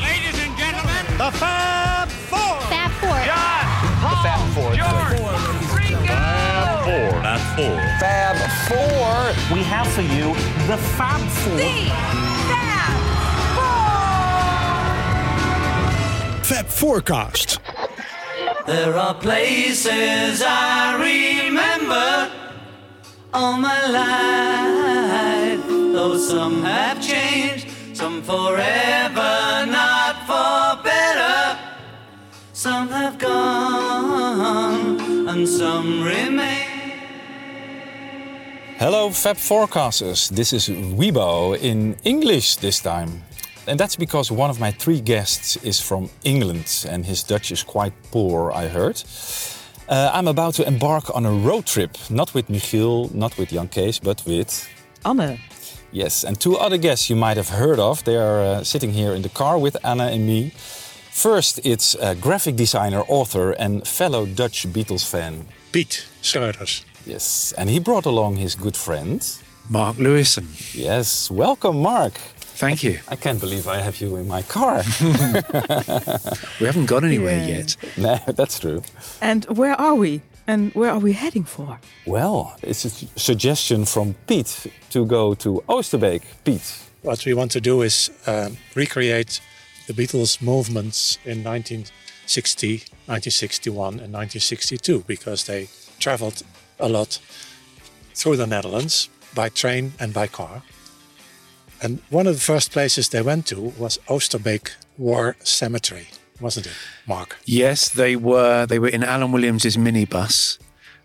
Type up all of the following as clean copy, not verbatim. Ladies and gentlemen, the Fab Four. Fab Four. John, Paul, Fab Four. George, Ringo. Fab Four. Fab Four. Fab Four. We have for you the Fab Four. The Fab Four. Fab Forecast. There are places I remember all my life, though some have changed, some forever, not for better. Some have gone and some remain. Hello, Fab Forecasters. This is Wibo in English this time. And that's because one of my three guests is from England and his Dutch is quite poor, I heard. I'm about to embark on a road trip, not with Michiel, not with Jan Kees, but with... Anne. Yes, and two other guests you might have heard of. They are sitting here in the car with Anne and me. First, it's graphic designer, author and fellow Dutch Beatles fan... Piet Schreuders. Yes, and he brought along his good friend... Mark Lewisohn. Yes, welcome Mark. Thank you. I can't believe I have you in my car. We haven't gone anywhere yet. No, that's true. And where are we? And where are we heading for? Well, it's a suggestion from Piet to go to Oosterbeek. Piet. What we want to do is recreate the Beatles movements in 1960, 1961 and 1962. Because they travelled a lot through the Netherlands by train and by car. And one of the first places they went to was Oosterbeek War Cemetery, wasn't it, Mark? Yes, they were. They were in Alan Williams' minibus,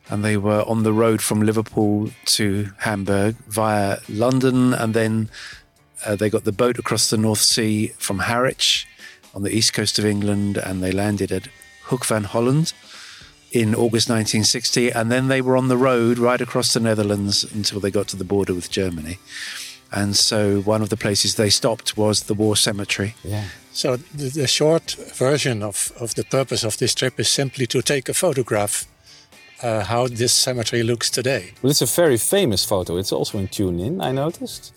and they were on the road from Liverpool to Hamburg via London, and then they got the boat across the North Sea from Harwich on the east coast of England, and they landed at Hoek van Holland in August 1960, and then they were on the road right across the Netherlands until they got to the border with Germany. And so one of the places they stopped was the war cemetery. Yeah. So the short version of the purpose of this trip is simply to take a photograph how this cemetery looks today. Well, it's a very famous photo. It's also in TuneIn, I noticed.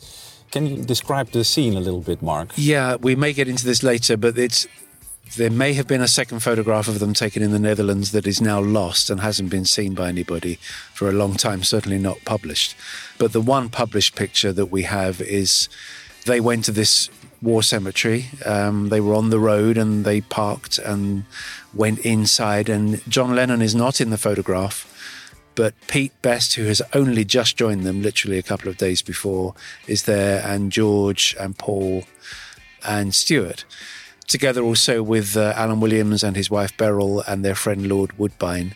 Can you describe the scene a little bit, Mark? Yeah, we may get into this later, but there may have been a second photograph of them taken in the Netherlands that is now lost and hasn't been seen by anybody for a long time, certainly not published. But the one published picture that we have is they went to this war cemetery. They were on the road and they parked and went inside. And John Lennon is not in the photograph, but Pete Best, who has only just joined them literally a couple of days before, is there, and George and Paul and Stuart. Together also with Alan Williams and his wife Beryl and their friend Lord Woodbine.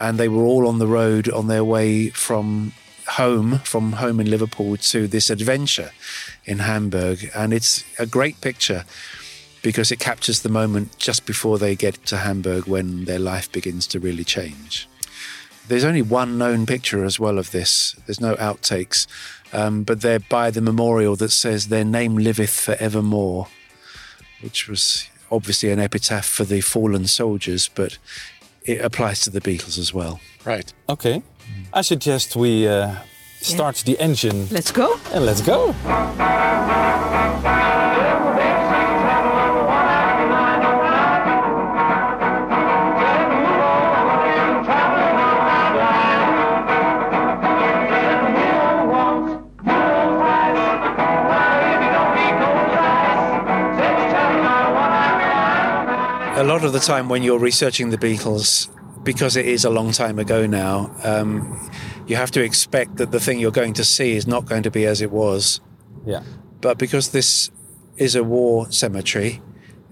And they were all on the road on their way from home in Liverpool to this adventure in Hamburg. And it's a great picture because it captures the moment just before they get to Hamburg when their life begins to really change. There's only one known picture as well of this. There's no outtakes. But they're by the memorial that says their name liveth forevermore, which was obviously an epitaph for the fallen soldiers, but it applies to the Beatles as well. Right. Okay. I suggest we start the engine. Let's go. And let's go. A lot of the time when you're researching the Beatles, because it is a long time ago now, you have to expect that the thing you're going to see is not going to be as it was. Yeah. But because this is a war cemetery,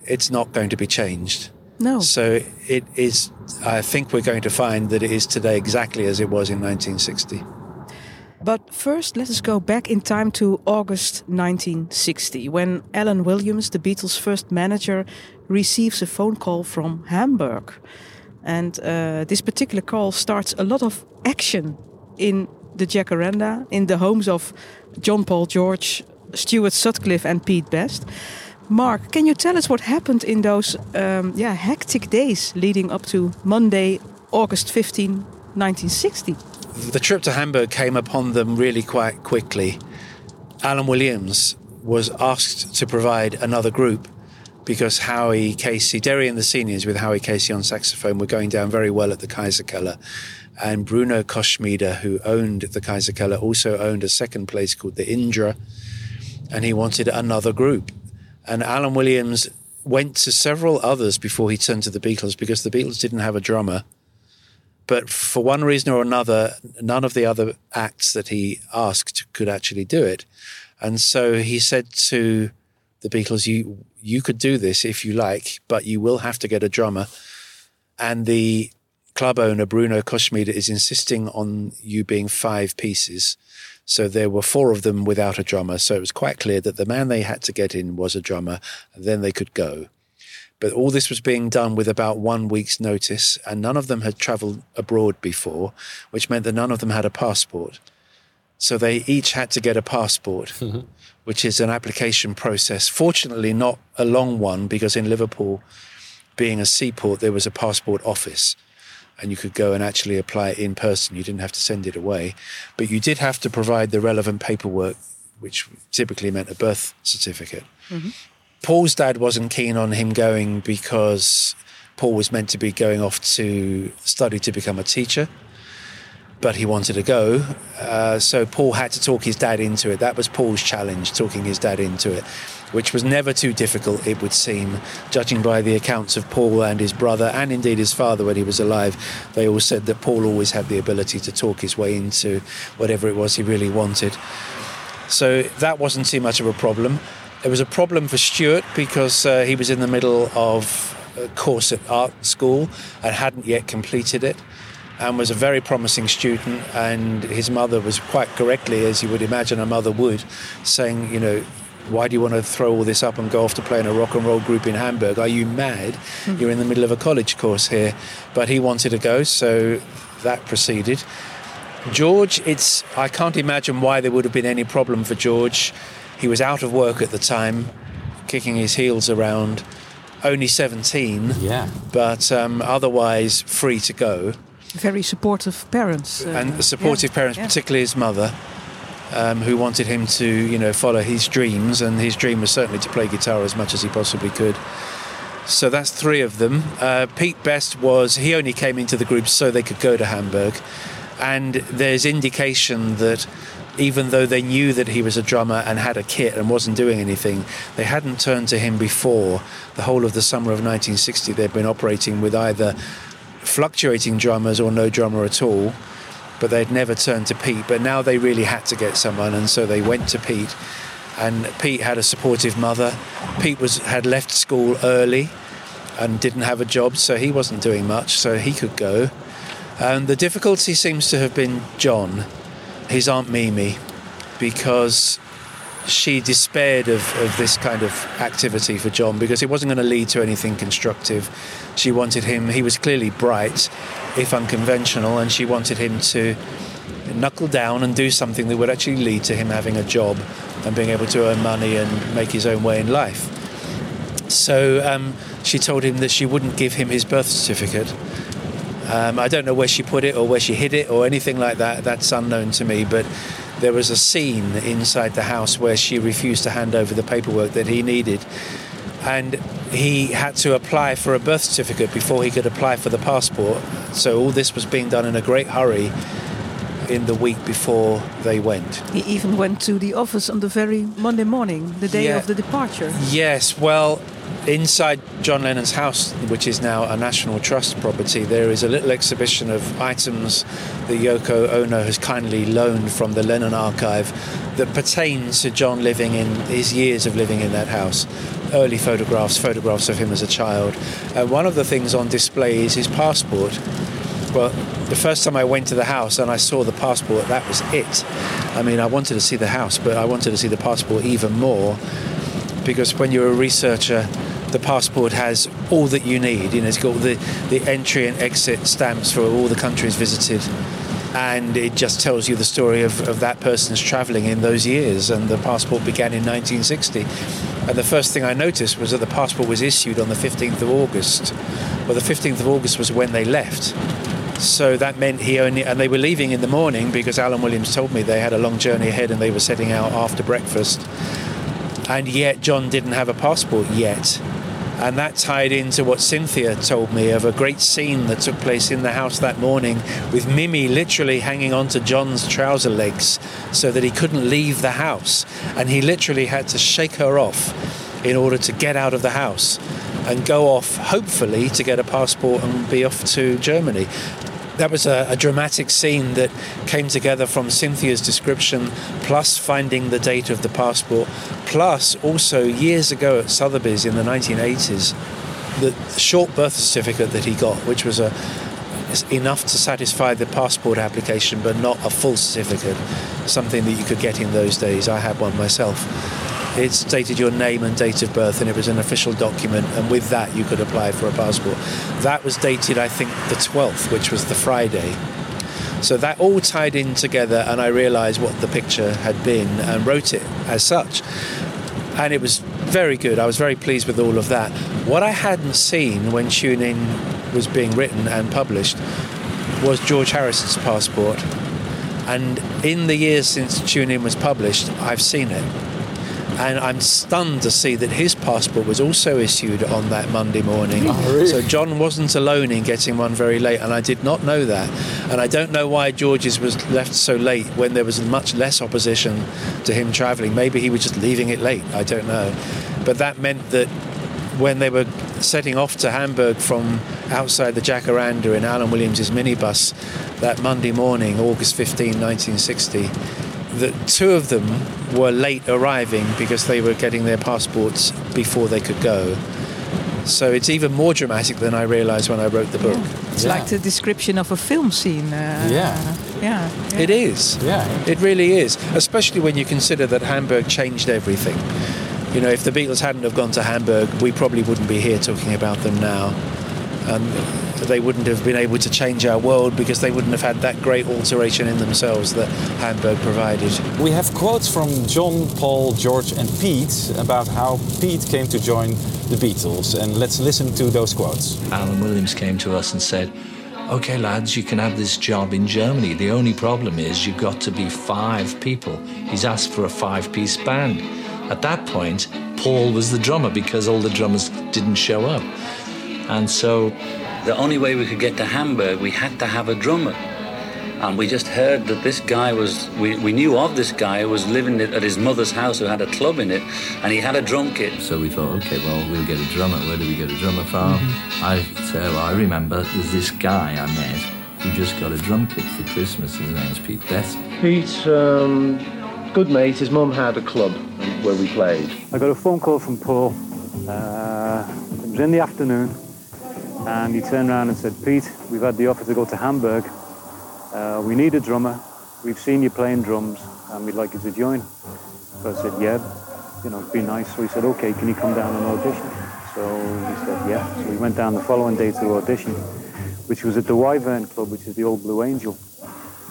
it's not going to be changed. No. So it is, I think we're going to find that it is today exactly as it was in 1960. But first, let us go back in time to August 1960, when Alan Williams, the Beatles' first manager, receives a phone call from Hamburg. And this particular call starts a lot of action in the Jacaranda, in the homes of John, Paul, George, Stuart Sutcliffe and Pete Best. Mark, can you tell us what happened in those hectic days leading up to Monday, August 15, 1960? The trip to Hamburg came upon them really quite quickly. Alan Williams was asked to provide another group because Howie Casey, Derry and the Seniors with Howie Casey on saxophone, were going down very well at the Kaiserkeller. And Bruno Koschmider, who owned the Kaiserkeller, also owned a second place called the Indra, and he wanted another group. And Alan Williams went to several others before he turned to the Beatles because the Beatles didn't have a drummer. But for one reason or another, none of the other acts that he asked could actually do it. And so he said to the Beatles, you could do this if you like, but you will have to get a drummer. And the club owner, Bruno Koschmider, is insisting on you being five pieces. So there were four of them without a drummer. So it was quite clear that the man they had to get in was a drummer, and then they could go. But all this was being done with about 1 week's notice, and none of them had travelled abroad before, which meant that none of them had a passport. So they each had to get a passport, mm-hmm. which is an application process. Fortunately, not a long one, because in Liverpool, being a seaport, there was a passport office, and you could go and actually apply it in person. You didn't have to send it away. But you did have to provide the relevant paperwork, which typically meant a birth certificate. Mm-hmm. Paul's dad wasn't keen on him going because Paul was meant to be going off to study to become a teacher, but he wanted to go. So Paul had to talk his dad into it. That was Paul's challenge, talking his dad into it, which was never too difficult, it would seem, judging by the accounts of Paul and his brother and indeed his father when he was alive. They all said that Paul always had the ability to talk his way into whatever it was he really wanted. So that wasn't too much of a problem. It was a problem for Stuart because he was in the middle of a course at art school and hadn't yet completed it, and was a very promising student. And his mother was quite correctly, as you would imagine a mother would, saying, you know, why do you want to throw all this up and go off to play in a rock and roll group in Hamburg? Are you mad? Mm-hmm. You're in the middle of a college course here. But he wanted to go, so that proceeded. George, I can't imagine why there would have been any problem for George. He was out of work at the time, kicking his heels around, only 17, but otherwise free to go. Very supportive parents. And supportive parents, particularly his mother, who wanted him to, you know, follow his dreams, and his dream was certainly to play guitar as much as he possibly could. So that's three of them. Pete Best he only came into the group so they could go to Hamburg, and there's indication that even though they knew that he was a drummer and had a kit and wasn't doing anything, they hadn't turned to him before. The whole of the summer of 1960, they'd been operating with either fluctuating drummers or no drummer at all, but they'd never turned to Pete. But now they really had to get someone, and so they went to Pete. And Pete had a supportive mother. Pete had left school early and didn't have a job, so he wasn't doing much, so he could go. And the difficulty seems to have been John, his Aunt Mimi, because she despaired of this kind of activity for John, because it wasn't going to lead to anything constructive. She wanted him, he was clearly bright, if unconventional, and she wanted him to knuckle down and do something that would actually lead to him having a job and being able to earn money and make his own way in life. So she told him that she wouldn't give him his birth certificate. I don't know where she put it or where she hid it or anything like that. That's unknown to me. But there was a scene inside the house where she refused to hand over the paperwork that he needed. And he had to apply for a birth certificate before he could apply for the passport. So all this was being done in a great hurry in the week before they went. He even went to the office on the very Monday morning, the day of the departure. Yes, well, inside John Lennon's house, which is now a National Trust property, there is a little exhibition of items that Yoko Ono has kindly loaned from the Lennon archive that pertains to John living in his years of living in that house. Early photographs of him as a child. And one of the things on display is his passport. Well, the first time I went to the house and I saw the passport, that was it. I mean, I wanted to see the house, but I wanted to see the passport even more, because when you're a researcher, the passport has all that you need. You know, it's got the entry and exit stamps for all the countries visited, and it just tells you the story of that person's travelling in those years. And the passport began in 1960. And the first thing I noticed was that the passport was issued on the 15th of August. Well, the 15th of August was when they left. So that meant and they were leaving in the morning, because Alan Williams told me they had a long journey ahead and they were setting out after breakfast. And yet John didn't have a passport yet. And that tied into what Cynthia told me of a great scene that took place in the house that morning with Mimi literally hanging onto John's trouser legs so that he couldn't leave the house. And he literally had to shake her off in order to get out of the house and go off, hopefully, to get a passport and be off to Germany. That was a dramatic scene that came together from Cynthia's description, plus finding the date of the passport, plus also years ago at Sotheby's in the 1980s, the short birth certificate that he got, which was enough to satisfy the passport application, but not a full certificate, something that you could get in those days. I had one myself. It stated your name and date of birth, and it was an official document, and with that you could apply for a passport. That was dated, I think, the 12th, which was the Friday. So that all tied in together, and I realised what the picture had been and wrote it as such. And it was very good. I was very pleased with all of that. What I hadn't seen when Tune In was being written and published was George Harrison's passport. And in the years since Tune In was published, I've seen it. And I'm stunned to see that his passport was also issued on that Monday morning. Oh, really? So John wasn't alone in getting one very late, and I did not know that. And I don't know why George's was left so late when there was much less opposition to him travelling. Maybe he was just leaving it late, I don't know. But that meant that when they were setting off to Hamburg from outside the Jacaranda in Alan Williams' minibus that Monday morning, August 15, 1960, that two of them were late arriving because they were getting their passports before they could go. So it's even more dramatic than I realised when I wrote the book. Yeah. It's like the description of a film scene. Yeah. It is. Yeah. It really is. Especially when you consider that Hamburg changed everything. You know, if the Beatles hadn't have gone to Hamburg, we probably wouldn't be here talking about them now. They wouldn't have been able to change our world because they wouldn't have had that great alteration in themselves that Hamburg provided. We have quotes from John, Paul, George and Pete about how Pete came to join the Beatles. And let's listen to those quotes. Alan Williams came to us and said, OK, lads, you can have this job in Germany. The only problem is you've got to be 5 people. He's asked for a 5-piece band. At that point, Paul was the drummer because all the drummers didn't show up. And so the only way we could get to Hamburg, we had to have a drummer. And we just heard that this guy was, we knew of this guy who was living at his mother's house who had a club in it, and he had a drum kit. So we thought, OK, well, we'll get a drummer. Where do we get a drummer from? Mm-hmm. I remember there's this guy I met who just got a drum kit for Christmas. His name's Pete Best. Pete, good mate, his mum had a club where we played. I got a phone call from Paul. It was in the afternoon. And he turned around and said, Pete, we've had the offer to go to Hamburg. We need a drummer. We've seen you playing drums, and we'd like you to join. So I said, yeah, you know, it'd be nice. So he said, OK, can you come down and audition? So he said, yeah. So we went down the following day to audition, which was at the Wyvern Club, which is the old Blue Angel.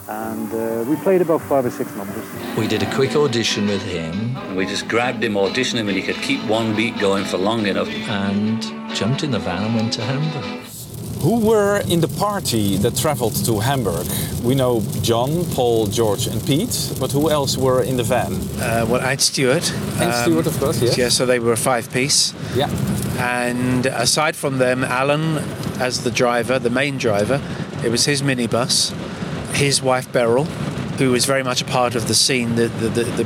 And we played about 5 or 6 numbers. We did a quick audition with him. And we just grabbed him, auditioned him, and he could keep one beat going for long enough. And jumped in the van and went to Hamburg. Who were in the party that travelled to Hamburg? We know John, Paul, George and Pete, but who else were in the van? I'd Stuart. And Stuart, of course, yes. Yeah, so they were a 5-piece. Yeah. And aside from them, Alan, as the driver, the main driver, it was his minibus. His wife Beryl, who was very much a part of the scene, the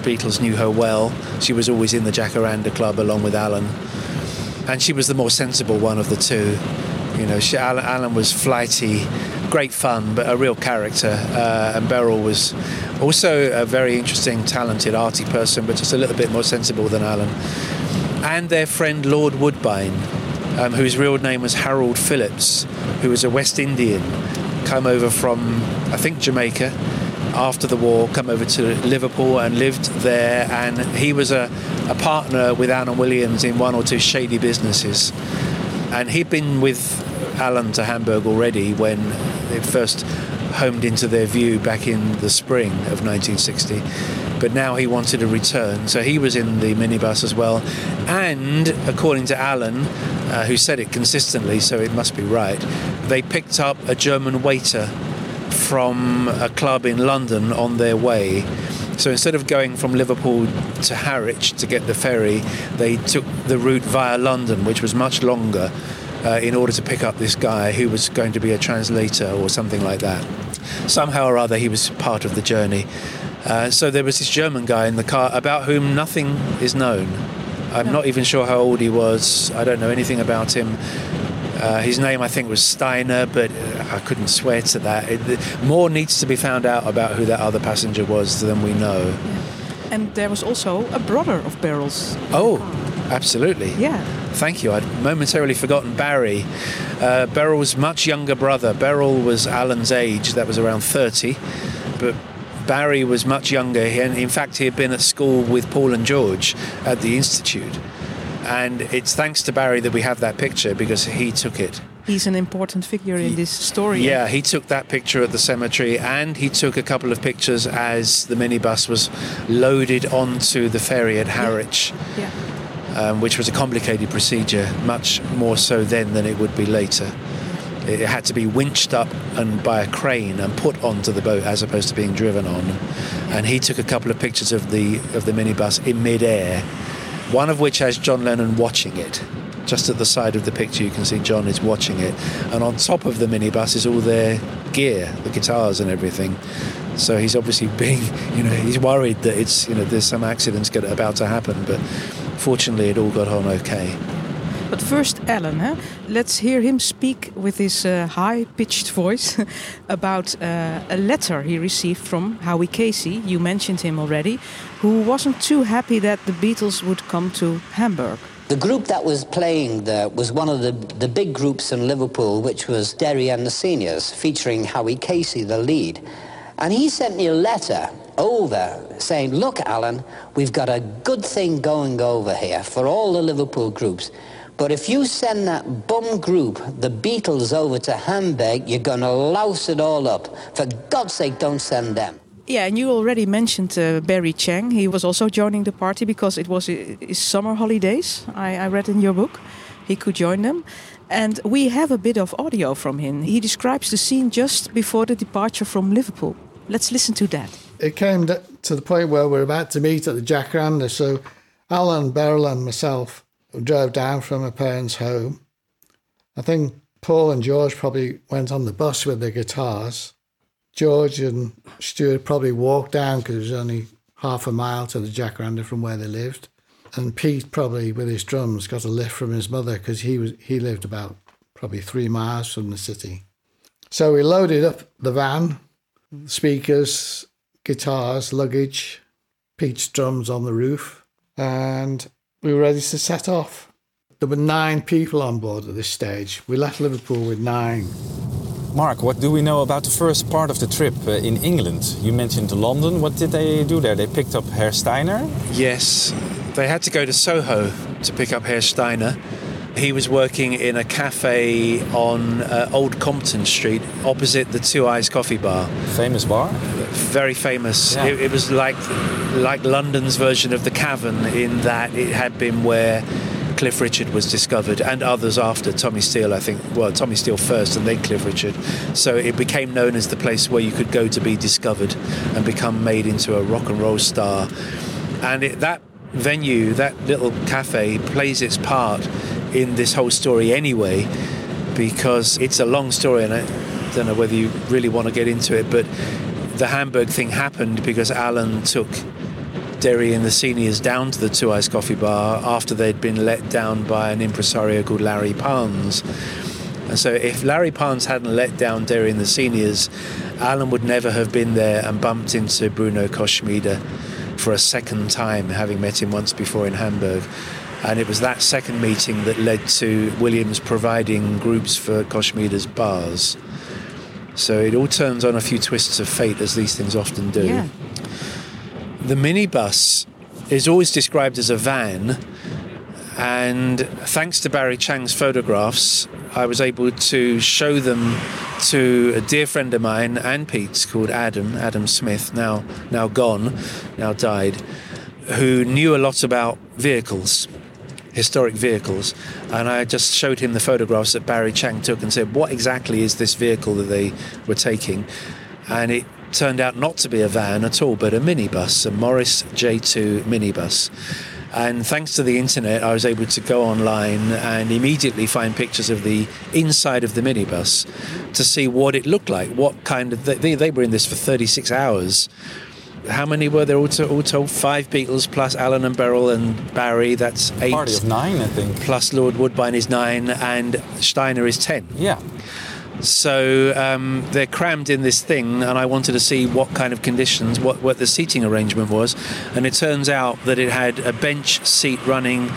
Beatles knew her well. She was always in the Jacaranda Club along with Alan. And she was the more sensible one of the two. You know, Alan was flighty, great fun, but a real character. And Beryl was also a very interesting, talented, arty person, but just a little bit more sensible than Alan. And their friend Lord Woodbine, whose real name was Harold Phillips, who was a West Indian. Come over from, I think, Jamaica after the war, come over to Liverpool and lived there. And he was a partner with Alan Williams in 1 or 2 shady businesses. And he'd been with Alan to Hamburg already when it first homed into their view back in the spring of 1960. But now he wanted a return. So he was in the minibus as well. And according to Alan, who said it consistently, so it must be right, they picked up a German waiter from a club in London on their way. So instead of going from Liverpool to Harwich to get the ferry, they took the route via London, which was much longer, in order to pick up this guy who was going to be a translator or something like that. Somehow or other, he was part of the journey. So there was this German guy in the car about whom nothing is known. I'm not even sure how old he was. I don't know anything about him. His name, I think, was Steiner, but I couldn't swear to that. More needs to be found out about who that other passenger was than we know. And there was also a brother of Beryl's. Oh, absolutely. Yeah. Thank you. I'd momentarily forgotten Barry. Beryl's much younger brother. Beryl was Alan's age. That was around 30. But Barry was much younger. In fact, he had been at school with Paul and George at the Institute. And it's thanks to Barry that we have that picture, because he took it. He's an important figure in this story. Yeah, he took that picture at the cemetery, and he took a couple of pictures as the minibus was loaded onto the ferry at Harwich, which was a complicated procedure, much more so then than it would be later. It had to be winched up and by a crane and put onto the boat as opposed to being driven on. And he took a couple of pictures of the minibus in mid-air, one of which has John Lennon watching it. Just at the side of the picture, you can see John is watching it. And on top of the minibus is all their gear, the guitars and everything. So he's obviously being, he's worried that it's, there's some accidents about to happen. But fortunately, it all got on okay. But first, Alan, let's hear him speak with his high-pitched voice about a letter he received from Howie Casey, you mentioned him already, who wasn't too happy that the Beatles would come to Hamburg. The group that was playing there was one of the big groups in Liverpool, which was Derry and the Seniors, featuring Howie Casey, the lead. And he sent me a letter over saying, look, Alan, we've got a good thing going over here for all the Liverpool groups. But if you send that bum group, the Beatles, over to Hamburg, you're going to louse it all up. For God's sake, don't send them. Yeah, and you already mentioned Barry Chang. He was also joining the party because it was his summer holidays. I read in your book. He could join them. And we have a bit of audio from him. He describes the scene just before the departure from Liverpool. Let's listen to that. It came to the point where we're about to meet at the Jacaranda. So Alan, Beryl and myself drove down from her parents' home. I think Paul and George probably went on the bus with their guitars. George and Stuart probably walked down because it was only half a mile to the Jacaranda from where they lived. And Pete probably, with his drums, got a lift from his mother because he lived about probably 3 miles from the city. So we loaded up the van, speakers, guitars, luggage, Pete's drums on the roof, and we were ready to set off. There were 9 people on board at this stage. We left Liverpool with 9. Mark, what do we know about the first part of the trip in England? You mentioned London. What did they do there? They picked up Herr Steiner? Yes. They had to go to Soho to pick up Herr Steiner. He was working in a cafe on Old Compton Street, opposite the Two I's Coffee Bar. Famous bar? Very famous. Yeah. It was like London's version of the Cavern, in that it had been where Cliff Richard was discovered, and others after, Tommy Steele, I think. Well, Tommy Steele first and then Cliff Richard. So it became known as the place where you could go to be discovered and become made into a rock and roll star. And that venue, that little cafe, plays its part in this whole story anyway, because it's a long story, and I don't know whether you really want to get into it, but the Hamburg thing happened because Alan took Derry and the Seniors down to the Two I's Coffee Bar after they'd been let down by an impresario called Larry Parnes. And so if Larry Parnes hadn't let down Derry and the Seniors, Alan would never have been there and bumped into Bruno Koschmider for a second time, having met him once before in Hamburg. And it was that second meeting that led to Williams providing groups for Koschmider's bars. So it all turns on a few twists of fate, as these things often do. Yeah. The minibus is always described as a van, and thanks to Barry Chang's photographs, I was able to show them to a dear friend of mine and Pete's, called Adam Smith, now gone, now died, who knew a lot about vehicles, historic vehicles, and I just showed him the photographs that Barry Chang took and said, what exactly is this vehicle that they were taking? And it turned out not to be a van at all, but a minibus, a Morris J2 minibus. And thanks to the internet, I was able to go online and immediately find pictures of the inside of the minibus to see what it looked like, what kind of... They were in this for 36 hours. How many were there all told? 5 Beatles plus Alan and Beryl and Barry, that's 8. Party of 9, I think. Plus Lord Woodbine is 9 and Steiner is 10. Yeah. So they're crammed in this thing, and I wanted to see what kind of conditions, what the seating arrangement was. And it turns out that it had a bench seat running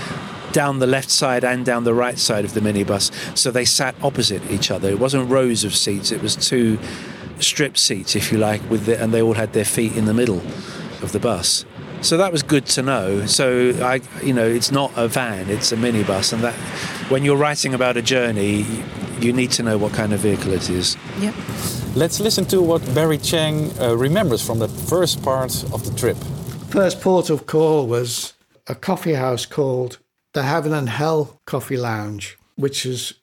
down the left side and down the right side of the minibus. So they sat opposite each other. It wasn't rows of seats. It was 2 strip seats, if you like, and they all had their feet in the middle of the bus. So that was good to know. So it's not a van, it's a minibus. And that, when you're writing about a journey, you need to know what kind of vehicle it is. Yep. Let's listen to what Barry Chang remembers from the first part of the trip. First port of call was a coffee house called the Heaven and Hell Coffee Lounge, which was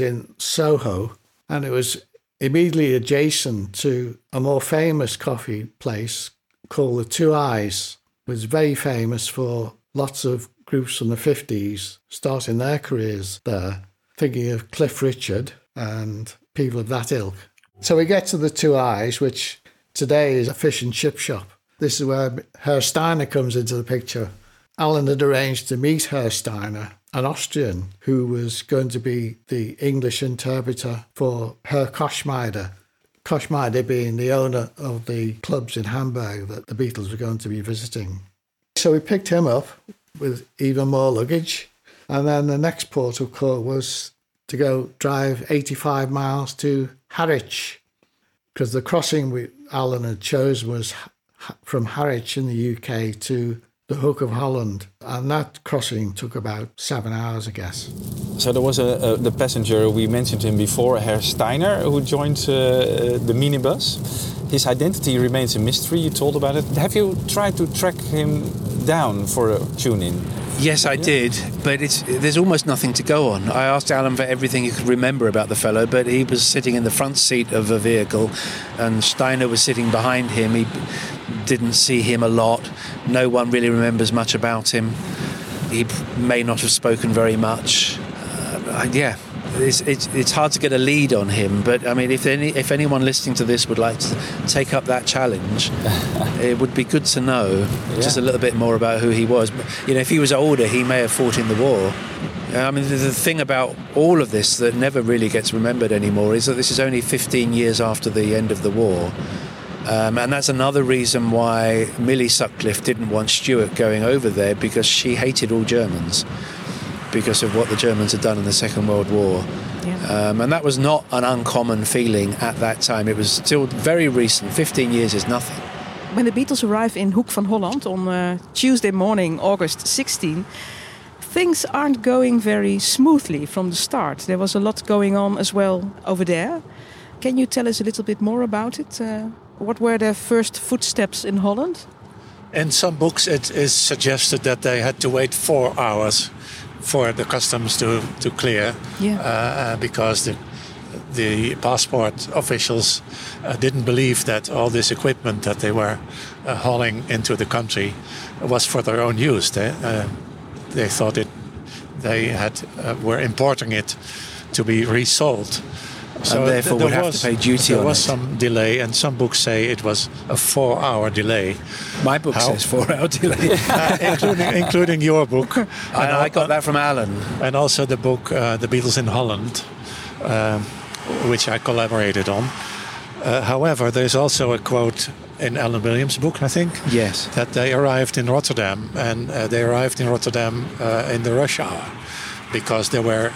in Soho, and it was immediately adjacent to a more famous coffee place called the Two I's, which was very famous for lots of groups from the 50s starting their careers there. Thinking of Cliff Richard and people of that ilk. So we get to the Two I's, which today is a fish and chip shop. This is where Herr Steiner comes into the picture. Alan had arranged to meet Herr Steiner, an Austrian, who was going to be the English interpreter for Herr Koschmider. Koschmider being the owner of the clubs in Hamburg that the Beatles were going to be visiting. So we picked him up with even more luggage. And then the next port of call was to go drive 85 miles to Harwich, because the crossing Alan had chosen was from Harwich in the UK to the Hoek van Holland. And that crossing took about 7 hours, I guess. So there was the passenger, we mentioned him before, Herr Steiner, who joined the minibus. His identity remains a mystery, you told about it. Have you tried to track him down for a tune-in? Yes, I did, but there's almost nothing to go on. I asked Alan for everything he could remember about the fellow, but he was sitting in the front seat of a vehicle and Steiner was sitting behind him. He didn't see him a lot. No one really remembers much about him. He may not have spoken very much. It's hard to get a lead on him, but I mean, if anyone listening to this would like to take up that challenge, it would be good to know just a little bit more about who he was. You know, if he was older, he may have fought in the war. I mean, the thing about all of this that never really gets remembered anymore is that this is only 15 years after the end of the war. And that's another reason why Millie Sutcliffe didn't want Stuart going over there, because she hated all Germans, because of what the Germans had done in the Second World War. Yeah. And that was not an uncommon feeling at that time. It was still very recent. 15 years is nothing. When the Beatles arrive in Hoek van Holland on Tuesday morning, August 16, things aren't going very smoothly from the start. There was a lot going on as well over there. Can you tell us a little bit more about it? What were their first footsteps in Holland? In some books it is suggested that they had to wait 4 hours for the customs to clear, because the passport officials didn't believe that all this equipment that they were hauling into the country was for their own use. They thought they were importing it to be resold. So and therefore would have to pay duty on it. There was some delay, and some books say it was a 4-hour delay. My book says 4-hour delay. Including your book. And I got that from Alan. And also the book, The Beatles in Holland, which I collaborated on. However, there's also a quote in Alan Williams' book, I think. Yes. That they arrived in Rotterdam, and in the rush hour, because they were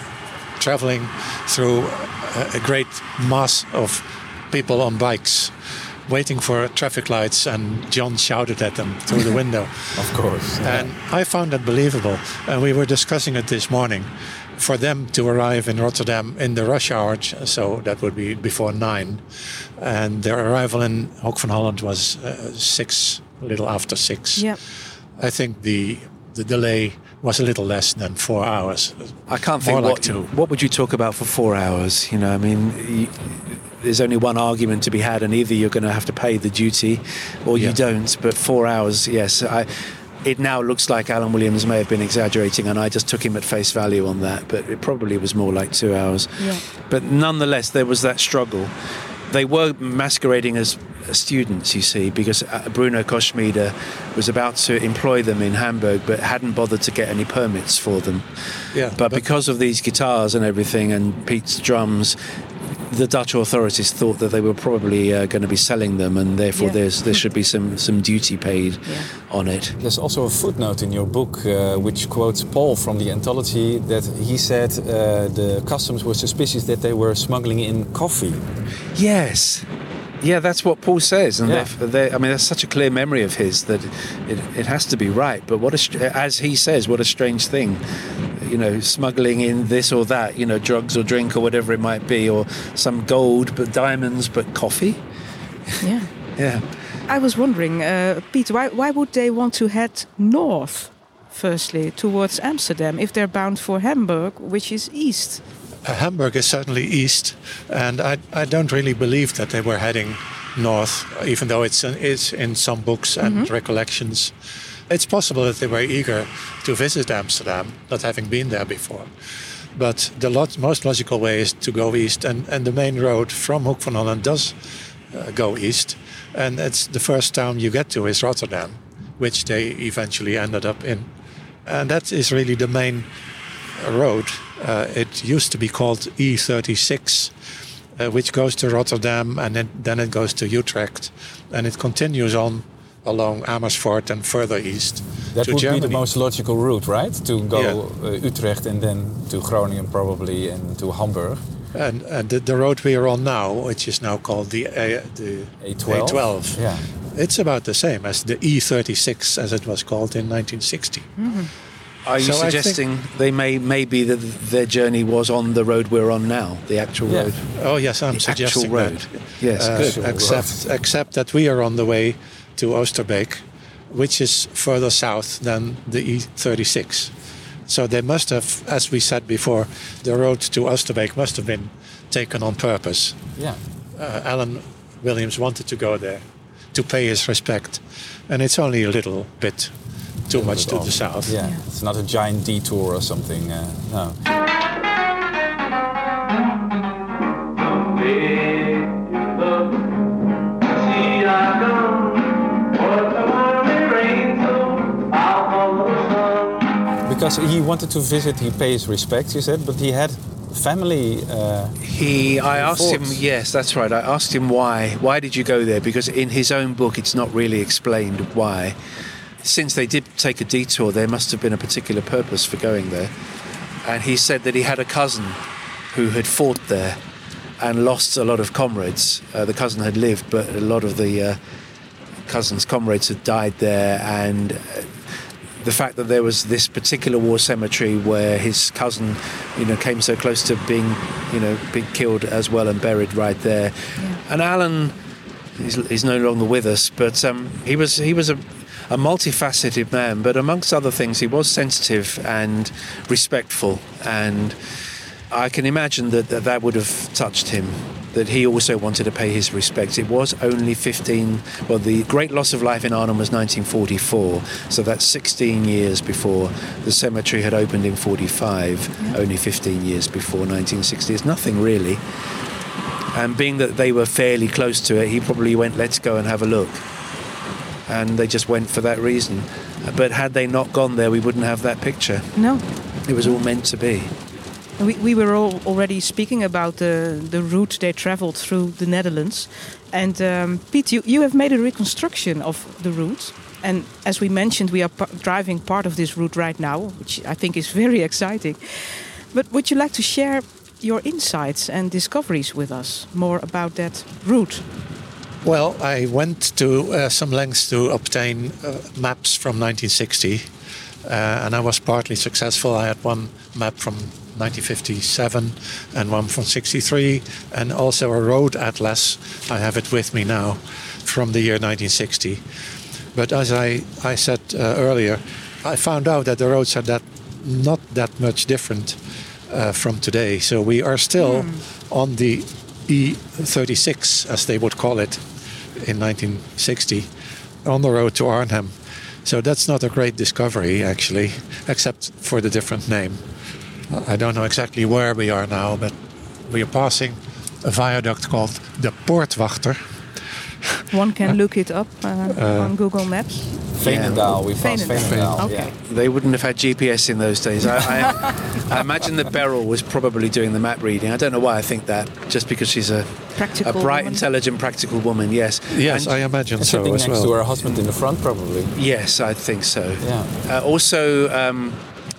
traveling through a great mass of people on bikes waiting for traffic lights, and John shouted at them through the window. Of course. Yeah. And I found that believable. And we were discussing it this morning. For them to arrive in Rotterdam in the rush hour, so that would be before 9. And their arrival in Hoek van Holland was 6, a little after 6. Yep. I think the delay was a little less than 4 hours. I can't think what would you talk about for 4 hours? You know, I mean, there's only one argument to be had, and either you're going to have to pay the duty or you don't. But 4 hours, yes. It now looks like Alan Williams may have been exaggerating, and I just took him at face value on that, but it probably was more like 2 hours. Yeah. But nonetheless, there was that struggle. They were masquerading as students, you see, because Bruno Koschmider was about to employ them in Hamburg but hadn't bothered to get any permits for them. Yeah, but because of these guitars and everything and Pete's drums, the Dutch authorities thought that they were probably going to be selling them, and therefore there should be some duty paid on it. There's also a footnote in your book which quotes Paul from the anthology, that he said the customs were suspicious that they were smuggling in coffee. Yes. Yeah, that's what Paul says, and I mean, that's such a clear memory of his that it has to be right. But as he says, what a strange thing, you know, smuggling in this or that, you know, drugs or drink or whatever it might be, or some gold, but diamonds, but coffee. Yeah, yeah. I was wondering, Pete, why would they want to head north, firstly, towards Amsterdam, if they're bound for Hamburg, which is east? Hamburg is certainly east, and I don't really believe that they were heading north, even though it's in some books and recollections. It's possible that they were eager to visit Amsterdam, not having been there before. But the most logical way is to go east, and the main road from Hoek van Holland does go east, and it's the first town you get to is Rotterdam, which they eventually ended up in. And that is really the main road. It used to be called E36, which goes to Rotterdam, and then it goes to Utrecht, and it continues on along Amersfoort and further east that to would Germany. Be the most logical route, right? To go Utrecht and then to Groningen probably, and to Hamburg. And the road we are on now, which is now called the A12. A12. Yeah. It's about the same as the E36 as it was called in 1960. Mm-hmm. Are you suggesting they maybe that their journey was on the road we're on now, the actual road? Oh yes, I'm suggesting that. The actual road. Yes, good. Except that we are on the way to Oosterbeek, which is further south than the E36. So they must have, as we said before, the road to Oosterbeek must have been taken on purpose. Yeah. Alan Williams wanted to go there to pay his respect, and it's only a little bit. Too much to the south. Yeah. Yeah, it's not a giant detour or something. No. Because he wanted to visit, he pays respect, you said, but he had family. I asked him. Yes, that's right. I asked him why. Why did you go there? Because in his own book, it's not really explained why. Since they did take a detour, there must have been a particular purpose for going there. And he said that he had a cousin who had fought there and lost a lot of comrades. The cousin had lived, but a lot of the cousin's comrades had died there. And the fact that there was this particular war cemetery where his cousin, you know, came so close to being killed as well and buried right there. Yeah. And Alan, he's no longer with us, but he was a multifaceted man, but amongst other things, he was sensitive and respectful. And I can imagine that would have touched him, that he also wanted to pay his respects. It was only the great loss of life in Arnhem was 1944, so that's 16 years before. The cemetery had opened in 1945, only 15 years before 1960. It's nothing really. And being that they were fairly close to it, he probably went, let's go and have a look. And they just went for that reason. But had they not gone there, we wouldn't have that picture. No. It was all meant to be. We were all already speaking about the route they traveled through the Netherlands. And Pete, you have made a reconstruction of the route. And as we mentioned, we are driving part of this route right now, which I think is very exciting. But would you like to share your insights and discoveries with us more about that route? Well, I went to some lengths to obtain maps from 1960, and I was partly successful. I had one map from 1957 and one from 1963, and also a road atlas. I have it with me now from the year 1960. But as I said earlier, I found out that the roads are not that much different from today. So we are still on the E36, as they would call it, in 1960, on the road to Arnhem. So that's not a great discovery, actually, except for the different name. I don't know exactly where we are now, but we are passing a viaduct called the Poortwachter. One can look it up on Google Maps. Feynendal, we passed Feynendal. Okay. Yeah. They wouldn't have had GPS in those days. I imagine that Beryl was probably doing the map reading. I don't know why I think that, just because she's a bright, woman. Intelligent, practical woman, yes. Yes, and I imagine so as well. Sitting next to her husband in the front, probably. Yes, I think so. Yeah. Also,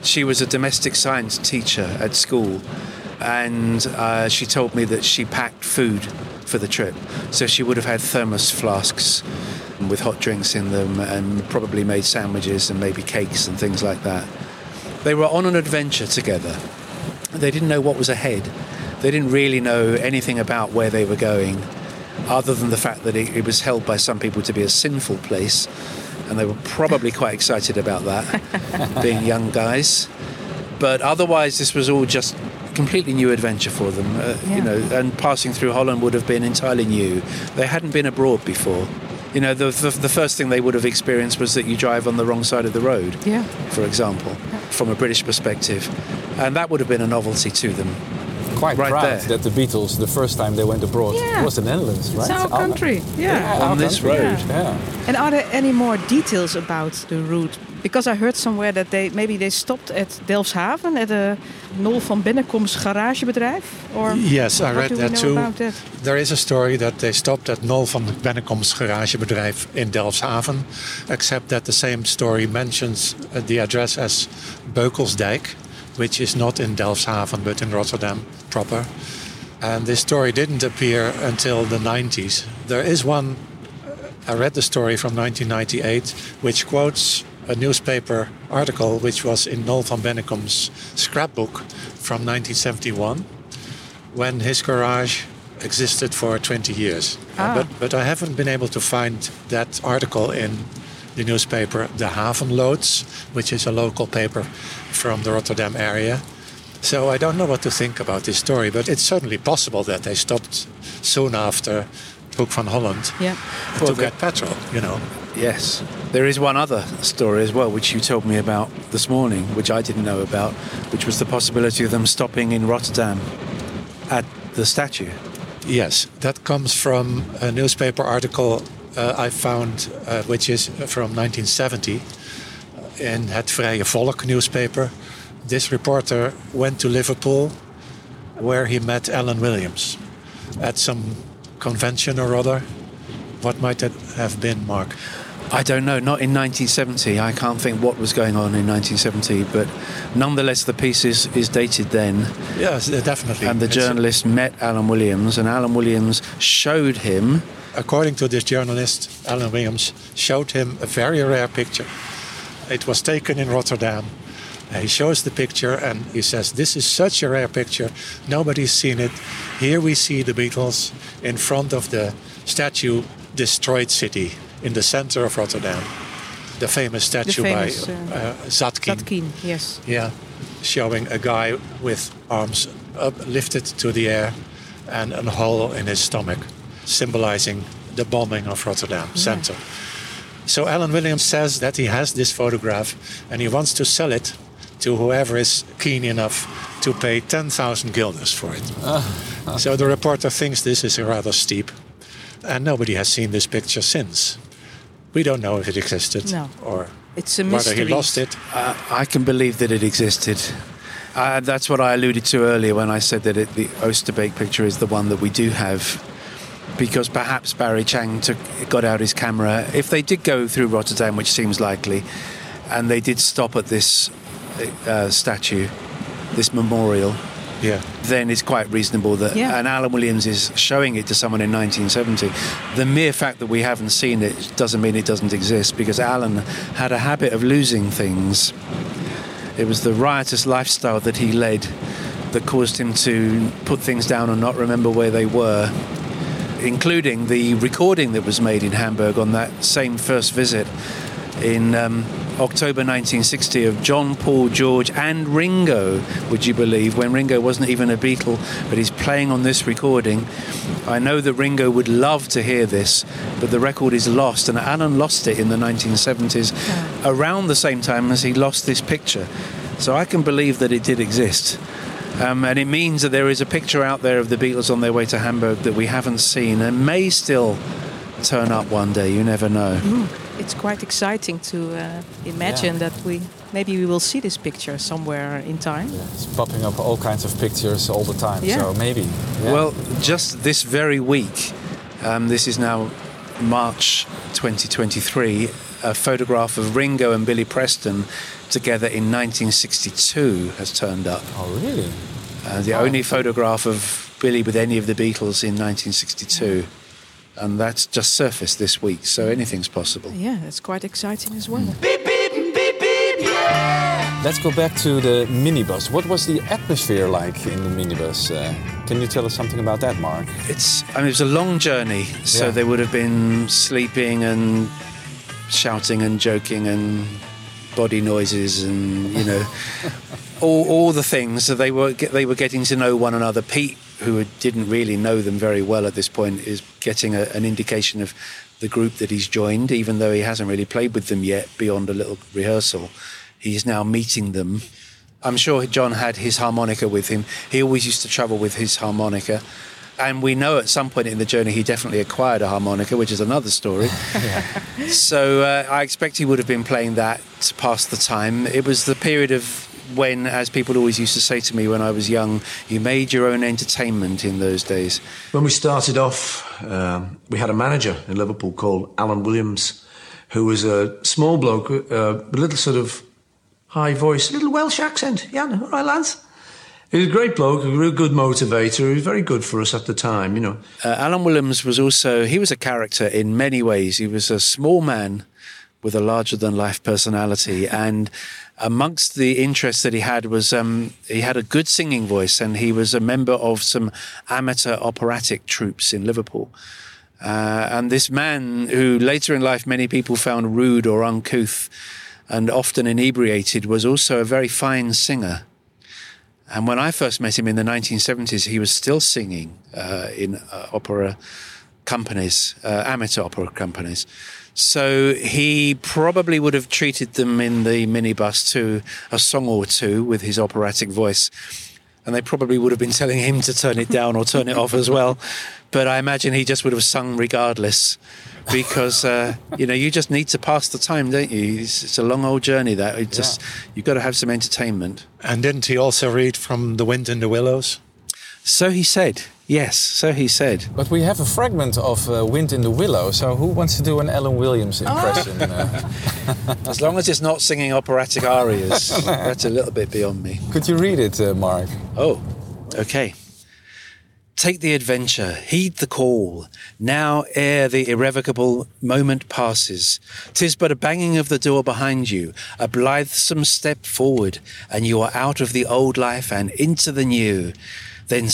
she was a domestic science teacher at school, and she told me that she packed food for the trip. So she would have had thermos flasks with hot drinks in them and probably made sandwiches and maybe cakes and things like that. They were on an adventure together. They didn't know what was ahead. They didn't really know anything about where they were going, other than the fact that it was held by some people to be a sinful place, and they were probably quite excited about that, being young guys. But otherwise, this was all just completely new adventure for them, and passing through Holland would have been entirely new. They hadn't been abroad before. You know, the first thing they would have experienced was that you drive on the wrong side of the road, for example, from a British perspective. And that would have been a novelty to them. Quite right proud there. That the Beatles, the first time they went abroad, was the Netherlands, right? It's our country, on this road, And are there any more details about the route? Because I heard somewhere that they stopped at Delfshaven at a Nol van Bennekom's garagebedrijf. Or yes, I read that too. That? There is a story that they stopped at Nol van Bennekom's garagebedrijf in Delfshaven, except that the same story mentions the address as Beukelsdijk, which is not in Delfshaven but in Rotterdam proper. And this story didn't appear until the 90s. There is one, I read the story from 1998, which quotes a newspaper article which was in Nol van Bennekom's scrapbook from 1971, when his garage existed for 20 years. But I haven't been able to find that article in the newspaper De Havenloods, which is a local paper from the Rotterdam area. So I don't know what to think about this story, but it's certainly possible that they stopped soon after Hoek van Holland to get petrol, you know. Yes. There is one other story as well, which you told me about this morning, which I didn't know about, which was the possibility of them stopping in Rotterdam at the statue. Yes, that comes from a newspaper article I found, which is from 1970, in Het Vrije Volk newspaper. This reporter went to Liverpool, where he met Alan Williams at some convention or other. What might that have been, Mark? I don't know, not in 1970. I can't think what was going on in 1970, but nonetheless the piece is dated then. Yes, definitely. And the journalist met Alan Williams, and Alan Williams showed him, according to this journalist, Alan Williams showed him a very rare picture. It was taken in Rotterdam. He shows the picture and he says, "This is such a rare picture. Nobody's seen it. Here we see the Beatles in front of the statue Destroyed City in the center of Rotterdam." The famous statue by Zatkin. Zatkin, yes. Yeah, showing a guy with arms uplifted to the air and a hole in his stomach, symbolizing the bombing of Rotterdam center. So Alan Williams says that he has this photograph and he wants to sell it to whoever is keen enough to pay 10,000 guilders for it. So the reporter thinks this is rather steep, and nobody has seen this picture since. We don't know if it existed or it's a mystery. Whether he lost it. I can believe that it existed. That's what I alluded to earlier when I said that the Oosterbeek picture is the one that we do have, because perhaps Barry Chang got out his camera. If they did go through Rotterdam, which seems likely, and they did stop at this statue, this memorial, then it's quite reasonable that and Alan Williams is showing it to someone in 1970. The mere fact that we haven't seen it doesn't mean it doesn't exist, because Alan had a habit of losing things. It was the riotous lifestyle that he led that caused him to put things down and not remember where they were, including the recording that was made in Hamburg on that same first visit. in October 1960 of John, Paul, George and Ringo, would you believe, when Ringo wasn't even a Beatle, but he's playing on this recording. I know that Ringo would love to hear this, but the record is lost, and Alan lost it in the 1970s, around the same time as he lost this picture. So I can believe that it did exist. And it means that there is a picture out there of the Beatles on their way to Hamburg that we haven't seen and may still turn up one day. You never know. It's quite exciting to imagine that we will see this picture somewhere in time. Yeah, it's popping up all kinds of pictures all the time, so maybe. Yeah. Well, just this very week, this is now March 2023, a photograph of Ringo and Billy Preston together in 1962 has turned up. Oh, really? Only photograph of Billy with any of the Beatles in 1962. And that's just surfaced this week, so anything's possible. Yeah, that's quite exciting as well. Beep, beep, beep, beep, yeah! Let's go back to the minibus. What was the atmosphere like in the minibus? Can you tell us something about that, Mark? It was a long journey, so they would have been sleeping and shouting and joking and body noises and, all the things. So they were getting to know one another. Pete, who didn't really know them very well at this point, is getting an indication of the group that he's joined, even though he hasn't really played with them yet beyond a little rehearsal. He's now meeting them. I'm sure John had his harmonica with him. He always used to travel with his harmonica. And we know at some point in the journey he definitely acquired a harmonica, which is another story. So I expect he would have been playing that to pass the time. It was the period of when, as people always used to say to me when I was young, you made your own entertainment in those days. When we started off, we had a manager in Liverpool called Alan Williams, who was a small bloke, a little sort of high voice, little Welsh accent. Yeah, all right, lads. He was a great bloke, a real good motivator. He was very good for us at the time, you know. Alan Williams was he was a character in many ways. He was a small man with a larger-than-life personality. And amongst the interests that he had was he had a good singing voice, and he was a member of some amateur operatic troupes in Liverpool. And this man, who later in life many people found rude or uncouth and often inebriated, was also a very fine singer. And when I first met him in the 1970s, he was still singing in opera companies, amateur opera companies. So he probably would have treated them in the minibus to a song or two with his operatic voice. And they probably would have been telling him to turn it down or turn it off as well. But I imagine he just would have sung regardless because, you just need to pass the time, don't you? It's a long old journey that. You've got to have some entertainment. And didn't he also read from The Wind in the Willows? So he said, yes, so he said. But we have a fragment of Wind in the Willow, so who wants to do an Alan Williams impression? As long as it's not singing operatic arias, that's a little bit beyond me. Could you read it, Mark? Oh, okay. Take the adventure, heed the call, now ere the irrevocable moment passes. 'Tis but a banging of the door behind you, a blithesome step forward, and you are out of the old life and into the new. Then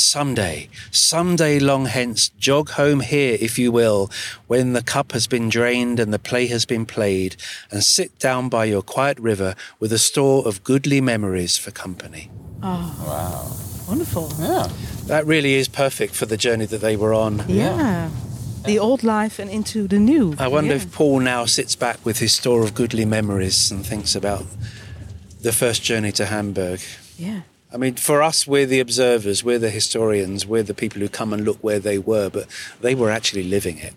someday long hence, jog home here, if you will, when the cup has been drained and the play has been played, and sit down by your quiet river with a store of goodly memories for company. Oh, wow. Wonderful. Yeah. That really is perfect for the journey that they were on. Yeah. The old life and into the new. I wonder if Paul now sits back with his store of goodly memories and thinks about the first journey to Hamburg. Yeah. I mean, for us, we're the observers, we're the historians, we're the people who come and look where they were, but they were actually living it.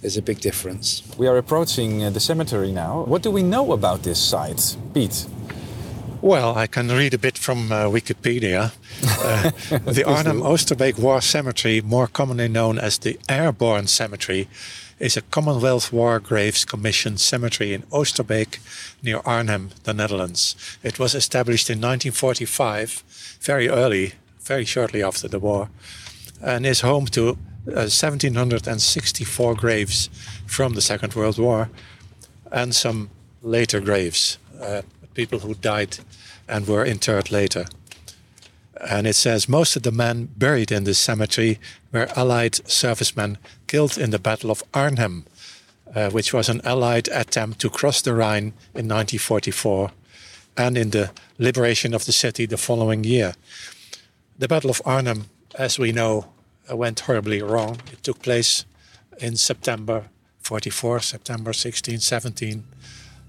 There's a big difference. We are approaching the cemetery now. What do we know about this site, Pete? Well, I can read a bit from Wikipedia. The Arnhem Oosterbeek War Cemetery, more commonly known as the Airborne Cemetery, is a Commonwealth War Graves Commission cemetery in Oosterbeek near Arnhem, the Netherlands. It was established in 1945, very shortly after the war, and is home to 1,764 graves from the Second World War and some later graves, people who died and were interred later. And it says most of the men buried in this cemetery were Allied servicemen killed in the Battle of Arnhem which was an Allied attempt to cross the Rhine in 1944 and in the liberation of the city the following year. The Battle of Arnhem, as we know, went horribly wrong. It took place in September 44, September 16, 17.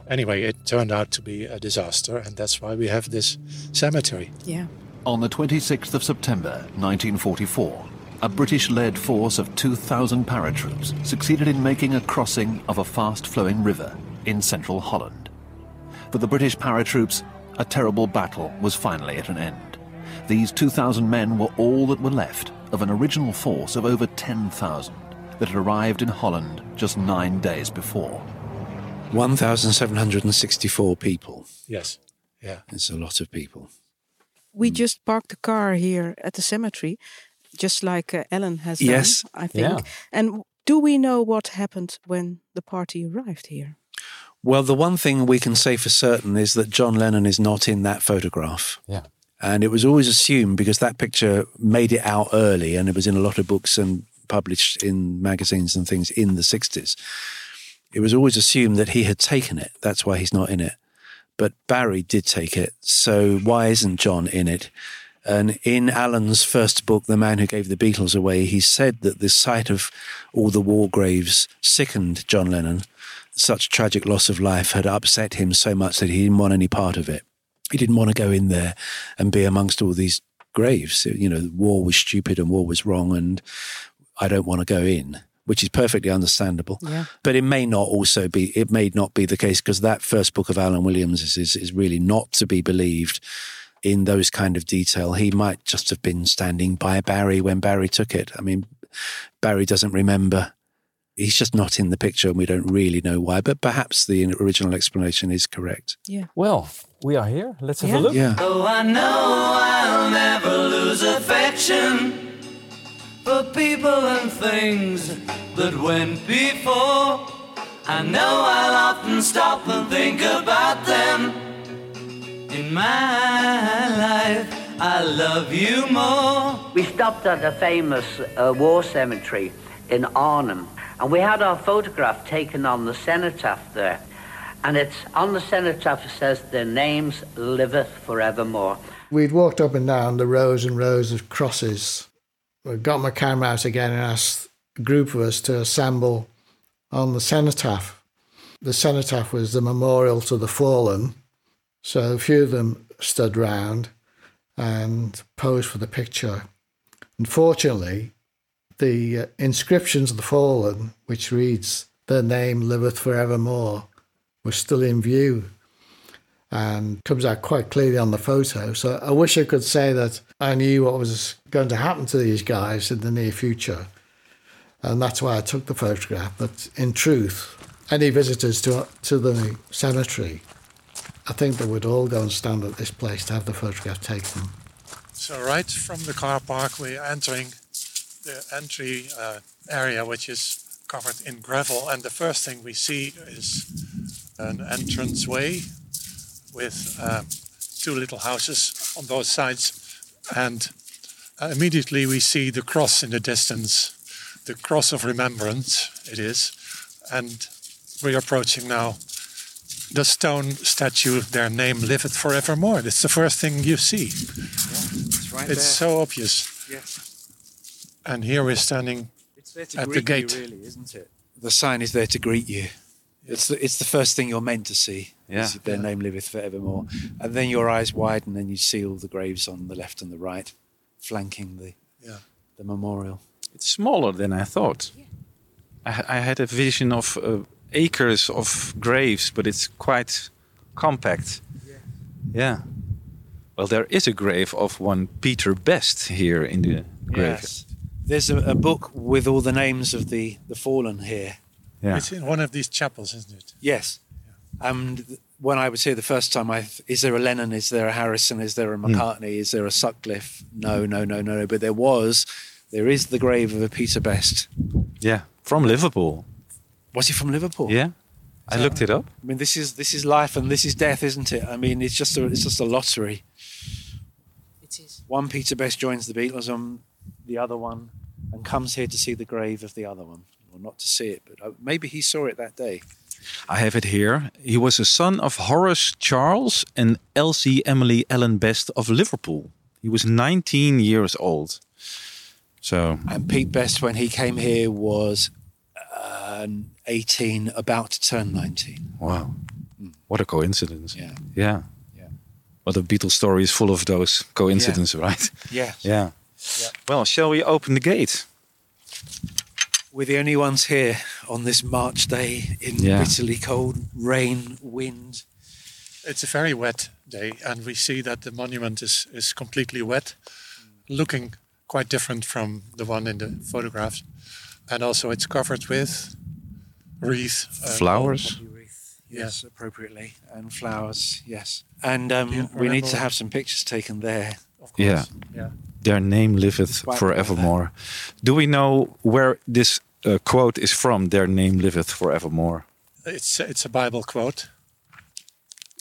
Anyway, it turned out to be a disaster, and that's why we have this cemetery. Yeah. On the 26th of September 1944, a British-led force of 2,000 paratroops succeeded in making a crossing of a fast-flowing river in central Holland. For the British paratroops, a terrible battle was finally at an end. These 2,000 men were all that were left of an original force of over 10,000 that had arrived in Holland just 9 days before. 1,764 people. Yes. Yeah. It's a lot of people. We just parked the car here at the cemetery, just like Alan has done, yes. I think. Yeah. And do we know what happened when the party arrived here? Well, the one thing we can say for certain is that John Lennon is not in that photograph. Yeah. And it was always assumed, because that picture made it out early and it was in a lot of books and published in magazines and things in the 60s. It was always assumed that he had taken it. That's why he's not in it. But Barry did take it. So why isn't John in it? And in Alan's first book, The Man Who Gave the Beatles Away, he said that the sight of all the war graves sickened John Lennon. Such tragic loss of life had upset him so much that he didn't want any part of it. He didn't want to go in there and be amongst all these graves. You know, war was stupid and war was wrong and I don't want to go in, which is perfectly understandable. Yeah. But it may not be the case, because that first book of Alan Williams is really not to be believed in those kind of detail. He might just have been standing by Barry when Barry took it. I mean, Barry doesn't remember. He's just not in the picture and we don't really know why, but perhaps the original explanation is correct. Yeah. Well, we are here. Let's have a look. Yeah. Oh, I know I'll never lose affection for people and things that went before. I know I'll often stop and think about them. In my life, I love you more. We stopped at a famous war cemetery in Arnhem, and we had our photograph taken on the cenotaph there. And it's on the cenotaph, it says, their names liveth forevermore. We'd walked up and down the rows and rows of crosses. I got my camera out again and asked a group of us to assemble on the cenotaph. The cenotaph was the memorial to the fallen, so a few of them stood round and posed for the picture. Unfortunately, the inscriptions of the fallen, which reads, their name liveth forevermore, were still in view and comes out quite clearly on the photo. So I wish I could say that I knew what was going to happen to these guys in the near future. And that's why I took the photograph. But in truth, any visitors to the cemetery, I think they would all go and stand at this place to have the photograph taken. So right from the car park, we're entering the entry area, which is covered in gravel. And the first thing we see is an entranceway with two little houses on both sides, and immediately we see the cross in the distance, the cross of remembrance it is, and we're approaching now the stone statue, their name liveth forevermore. That's the first thing you see. Yeah, it's right there. So obvious. Yes. And here we're standing at the gate. You really, isn't it? The sign is there to greet you. It's the first thing you're meant to see. Yeah. Their name liveth forevermore. And then your eyes widen and you see all the graves on the left and the right, flanking the memorial. It's smaller than I thought. Yeah. I had a vision of acres of graves, but it's quite compact. Yeah. Yeah. Well, there is a grave of one Peter Best here in the graveyard. Yes. There's a book with all the names of the fallen here. Yeah. It's in one of these chapels, isn't it? Yes. Yeah. And when I was here the first time, is there a Lennon? Is there a Harrison? Is there a McCartney? Is there a Sutcliffe? No. But there is the grave of a Peter Best. Yeah, from Liverpool. Was he from Liverpool? Yeah. I looked it up. I mean, this is life and this is death, isn't it? I mean, it's just a lottery. It is. One Peter Best joins the Beatles on the other one and comes here to see the grave of the other one. or not to see it, but maybe he saw it that day. I have it here. He was a son of Horace Charles and Elsie Emily Ellen Best of Liverpool. He was 19 years old. So, and Pete Best, when he came here, was 18, about to turn 19. Wow. What a coincidence. Yeah. Yeah. Yeah. Well, the Beatles story is full of those coincidences, yeah. Right? Yeah. Yeah. Yeah. Well, shall we open the gate? We're the only ones here on this March day in bitterly cold rain, wind. It's a very wet day, and we see that the monument is completely wet, looking quite different from the one in the photographs. And also it's covered with wreath. Flowers. Yes, yeah. Appropriately. And flowers, yes. And we need to have some pictures taken there. Of course. Yeah. Yeah. Their name liveth forevermore. Do we know where this quote is from, their name liveth forevermore? It's a Bible quote.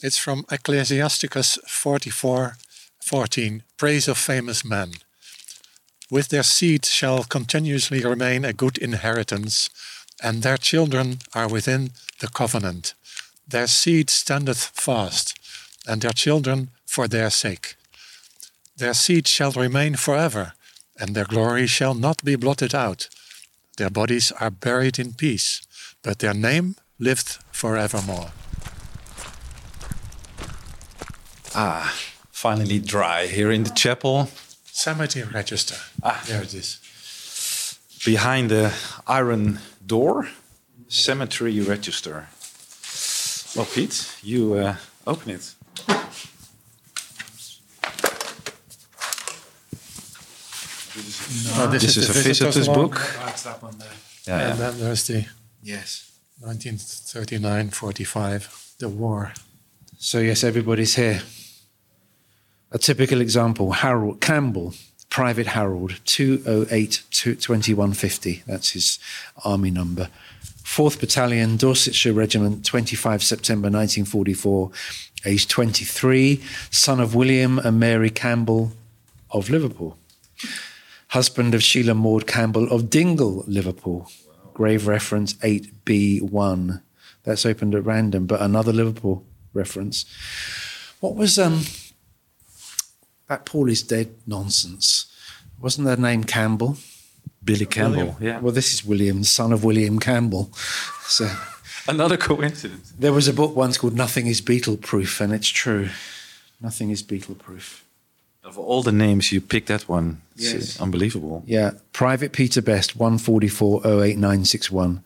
It's from Ecclesiasticus 44:14. Praise of famous men. With their seed shall continuously remain a good inheritance, and their children are within the covenant. Their seed standeth fast, and their children for their sake. Their seed shall remain forever, and their glory shall not be blotted out. Their bodies are buried in peace, but their name liveth forevermore. Ah, finally dry here in the chapel. Cemetery register. Ah, there it is. Behind the iron door, cemetery register. Well, Pete, you open it. No, this is a visitor's book. Oh, it's that one there. Yeah, and then there's the 1939-45, the war. So yes, everybody's here. A typical example, Harold Campbell, Private Harold, 208 to 2150. That's his army number. 4th Battalion, Dorsetshire Regiment, 25 September 1944, age 23, son of William and Mary Campbell of Liverpool. Husband of Sheila Maud Campbell of Dingle, Liverpool. Wow. Grave reference 8B1. That's opened at random, but another Liverpool reference. What was that Paul is dead nonsense? Wasn't their name Campbell? Billy Campbell, yeah. Well, this is William, son of William Campbell. So another coincidence. There was a book once called Nothing is Beatle Proof, and it's true. Nothing is Beatle Proof. Of all the names, you picked that one. It's unbelievable. Yeah. Private Peter Best, 144-08961.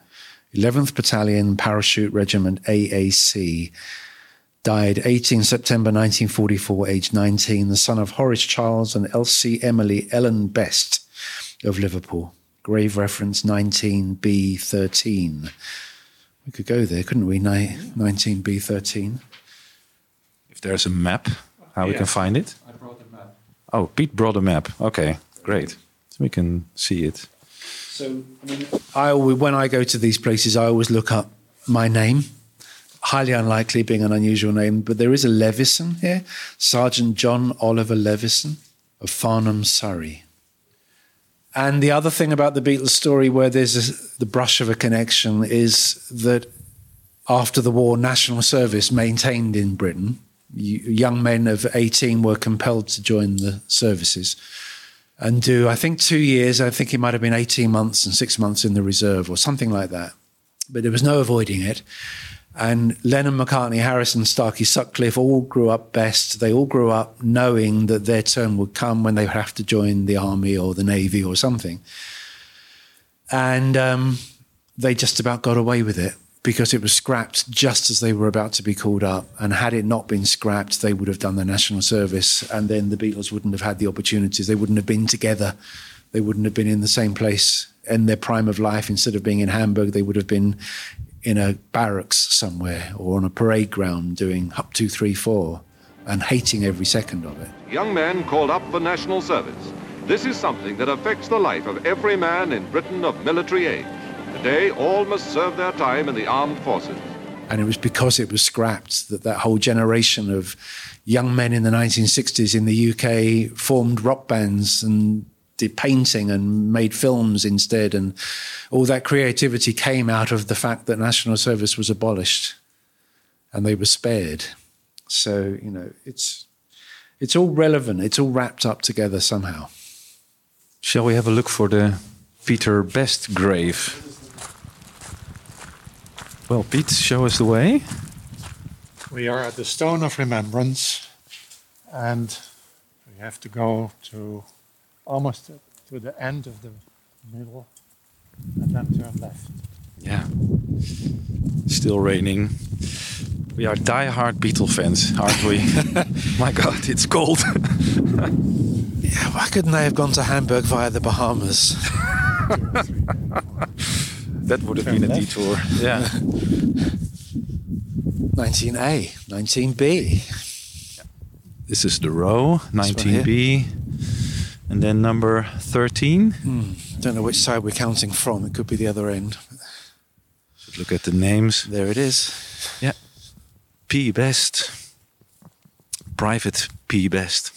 11th Battalion, Parachute Regiment, AAC. Died 18 September 1944, age 19. The son of Horace Charles and Elsie Emily Ellen Best of Liverpool. Grave reference 19B13. We could go there, couldn't we? 19B13. If there's a map, how we can find it. I brought the map. Oh, Pete brought a map. Okay, great. So we can see it. So, when I go to these places, I always look up my name. Highly unlikely, being an unusual name, but there is a Lewisohn here. Sergeant John Oliver Lewisohn of Farnham, Surrey. And the other thing about the Beatles story where there's the brush of a connection is that after the war, National Service maintained in Britain. Young men of 18 were compelled to join the services and do, I think, 2 years. I think it might have been 18 months and 6 months in the reserve or something like that. But there was no avoiding it. And Lennon, McCartney, Harrison, Starkey, Sutcliffe all grew up Best. They all grew up knowing that their turn would come when they would have to join the army or the navy or something. And they just about got away with it, because it was scrapped just as they were about to be called up. And had it not been scrapped, they would have done the National Service, and then the Beatles wouldn't have had the opportunities. They wouldn't have been together. They wouldn't have been in the same place in their prime of life. Instead of being in Hamburg, they would have been in a barracks somewhere or on a parade ground doing up 2, 3, 4 and hating every second of it. Young men called up for National Service. This is something that affects the life of every man in Britain of military age. Today, all must serve their time in the armed forces. And it was because it was scrapped that whole generation of young men in the 1960s in the UK formed rock bands and did painting and made films instead. And all that creativity came out of the fact that National Service was abolished and they were spared. So, you know, it's all relevant. It's all wrapped up together somehow. Shall we have a look for the Peter Best grave? Well, Pete, show us the way. We are at the Stone of Remembrance, and we have to go to almost to the end of the middle, and then turn left. Yeah, still raining. We are die-hard Beatle fans, aren't we? My God, it's cold. Yeah, why couldn't they have gone to Hamburg via the Bahamas? That would have been a detour. Yeah. 19A, 19B. This is the row, 19B, and then number 13. Don't know which side we're counting from. It could be the other end. Should look at the names. There it is. Yeah. P. Best. Private P. Best.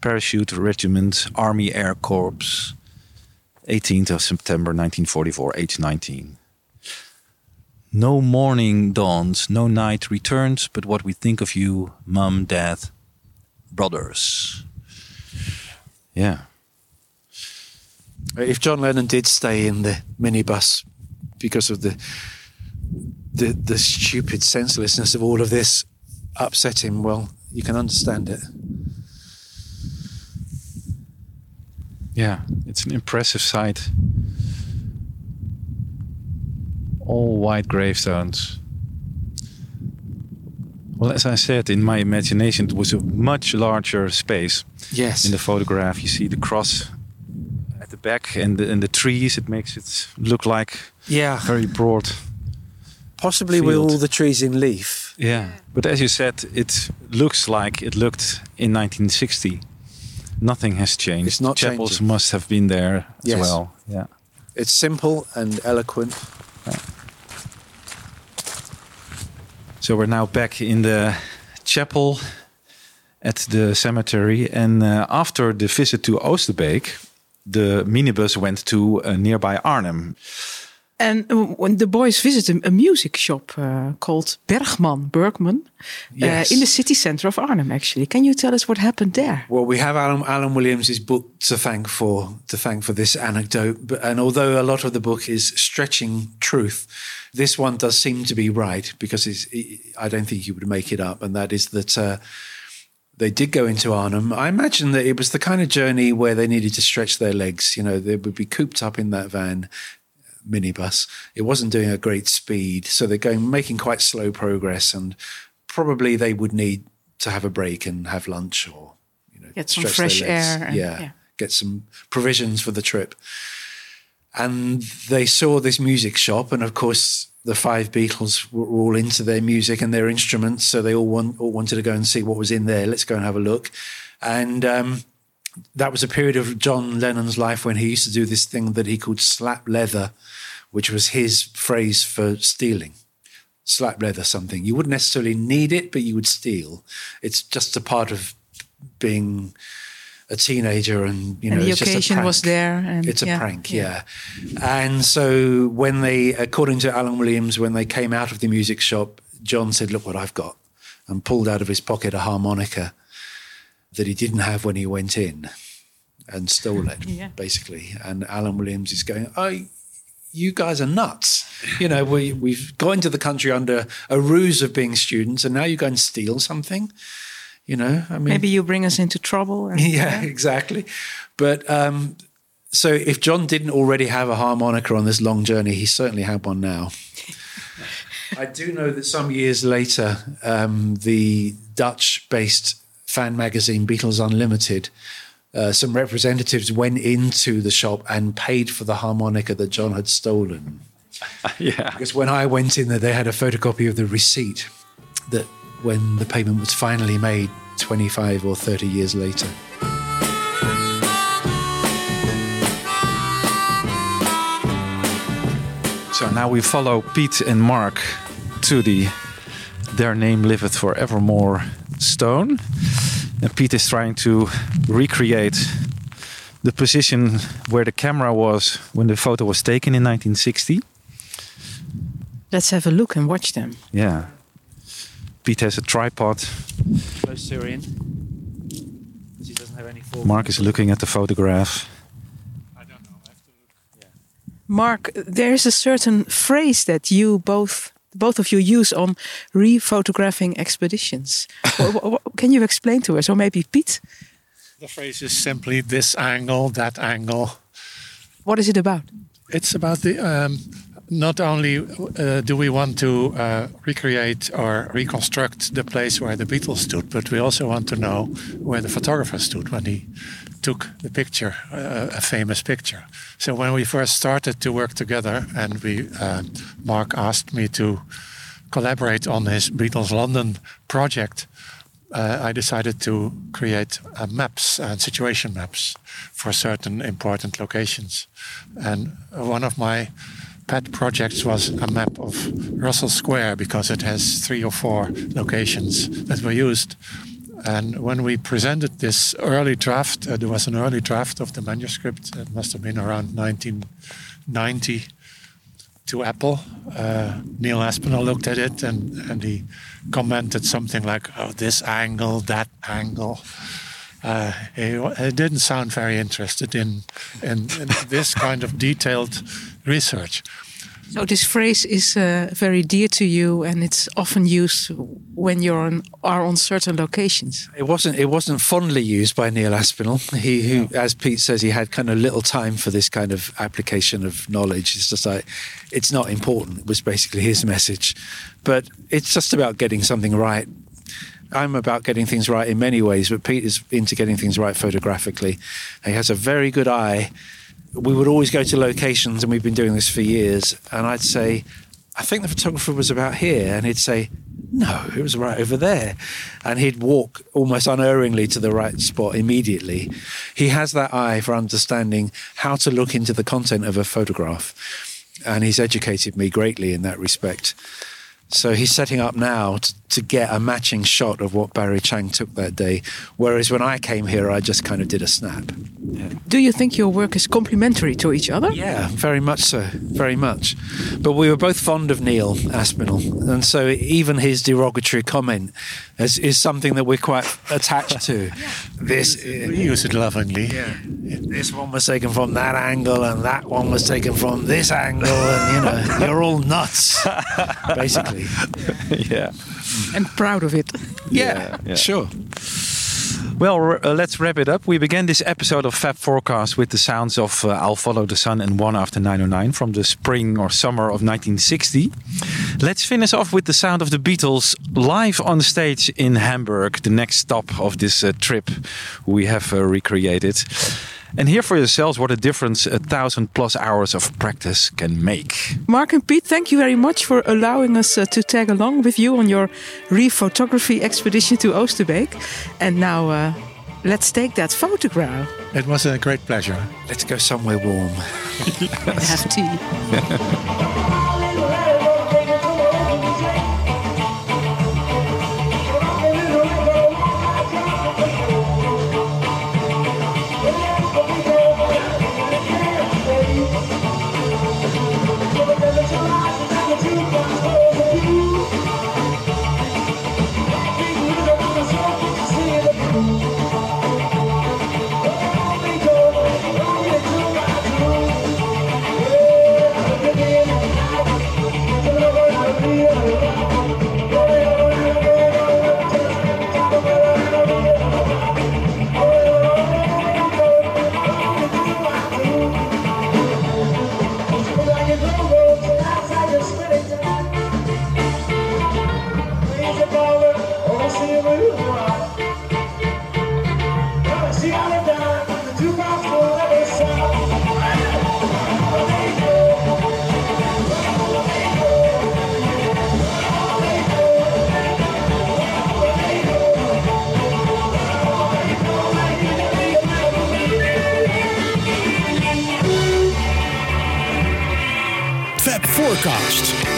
Parachute Regiment, Army Air Corps. 18th of September 1944, age 19. No morning dawns, no night returns, but what we think of you, Mum, Dad, brothers. Yeah. If John Lennon did stay in the minibus because of the stupid senselessness of all of this upset him, well, you can understand it. Yeah, it's an impressive sight. All white gravestones. Well, as I said, in my imagination, it was a much larger space. Yes. In the photograph, you see the cross at the back and the trees. It makes it look like very broad. Possibly field. With all the trees in leaf. Yeah, but as you said, it looks like it looked in 1960. Nothing has changed. It's not chapels changing. Must have been there as well. Yeah, it's simple and eloquent. Yeah. So we're now back in the chapel at the cemetery, and after the visit to Oosterbeek, the minibus went to nearby Arnhem. And when the boys visited a music shop called Bergman, in the city center of Arnhem, actually. Can you tell us what happened there? Well, we have Alan Williams' book to thank for this anecdote. And although a lot of the book is stretching truth, this one does seem to be right, because I don't think you would make it up. And that is that they did go into Arnhem. I imagine that it was the kind of journey where they needed to stretch their legs. You know, they would be cooped up in that van. Minibus. It wasn't doing a great speed, so they're making quite slow progress, and probably they would need to have a break and have lunch, or get some fresh air, and, get some provisions for the trip. And they saw this music shop, and of course the five Beatles were all into their music and their instruments, so they all wanted to go and see what was in there. Let's go and have a look. And that was a period of John Lennon's life when he used to do this thing that he called slap leather, which was his phrase for stealing. Slap leather something. You wouldn't necessarily need it, but you would steal. It's just a part of being a teenager, and the it's occasion just a prank. Was there. And it's a prank, And so when they, according to Alan Williams, when they came out of the music shop, John said, "Look what I've got," and pulled out of his pocket a harmonica that he didn't have when he went in, and stole it, basically. And Alan Williams is going, "Oh, you guys are nuts. We've gone to the country under a ruse of being students, and now you go and steal something. Maybe you bring us into trouble." And exactly. But so if John didn't already have a harmonica on this long journey, he certainly had one now. I do know that some years later, the Dutch-based fan magazine Beatles Unlimited, some representatives went into the shop and paid for the harmonica that John had stolen. Because when I went in there, they had a photocopy of the receipt that when the payment was finally made 25 or 30 years later. So now we follow Pete and Mark to the Their Name Liveth Forevermore stone. And Pete is trying to recreate the position where the camera was when the photo was taken in 1960. Let's have a look and watch them. Yeah. Pete has a tripod. Close her in. She doesn't have any form. Mark is looking at the photograph. I don't know. I have to look. Yeah. Mark, there is a certain phrase that you both of you use on re-photographing expeditions. Can you explain to us, or maybe Pete? The phrase is simply this angle, that angle. What is it about? It's about the... Not only do we want to recreate or reconstruct the place where the Beatles stood, but we also want to know where the photographer stood when he took the picture, a famous picture. So when we first started to work together, and Mark asked me to collaborate on his Beatles London project, I decided to create maps and situation maps for certain important locations. And one of my pet projects was a map of Russell Square, because it has 3 or 4 locations that were used. And when we presented this early draft, there was an early draft of the manuscript, it must have been around 1990, to Apple. Neil Aspinall looked at it and he commented something like, oh, this angle, that angle. He didn't sound very interested in this kind of detailed research. So this phrase is very dear to you, and it's often used when you are on certain locations. It wasn't fondly used by Neil Aspinall. He, as Pete says, he had kind of little time for this kind of application of knowledge. It's just like, it's not important. It was basically his message. But it's just about getting something right. I'm about getting things right in many ways, but Pete is into getting things right photographically. He has a very good eye. We would always go to locations, and we've been doing this for years, and I'd say, I think the photographer was about here, and he'd say, no, it was right over there. And he'd walk almost unerringly to the right spot immediately. He has that eye for understanding how to look into the content of a photograph, and he's educated me greatly in that respect. So he's setting up now to get a matching shot of what Barry Chang took that day. Whereas when I came here, I just kind of did a snap. Yeah. Do you think your work is complementary to each other? Yeah, very much so. Very much. But we were both fond of Neil Aspinall. And so even his derogatory comment is something that we're quite attached to. Yeah. We use it lovingly. Yeah. This one was taken from that angle, and that one was taken from this angle. And, you know, you're all nuts, basically. Yeah. And proud of it. Yeah. Sure. Well, let's wrap it up. We began this episode of Fab Forecast with the sounds of I'll Follow the Sun and One After 909 from the spring or summer of 1960. Let's finish off with the sound of the Beatles live on stage in Hamburg, the next stop of this trip we have recreated. And hear for yourselves what a difference 1,000+ hours of practice can make. Mark and Pete, thank you very much for allowing us to tag along with you on your re-photography expedition to Oosterbeek. And now, let's take that photograph. It was a great pleasure. Let's go somewhere warm. And have tea. Forecast.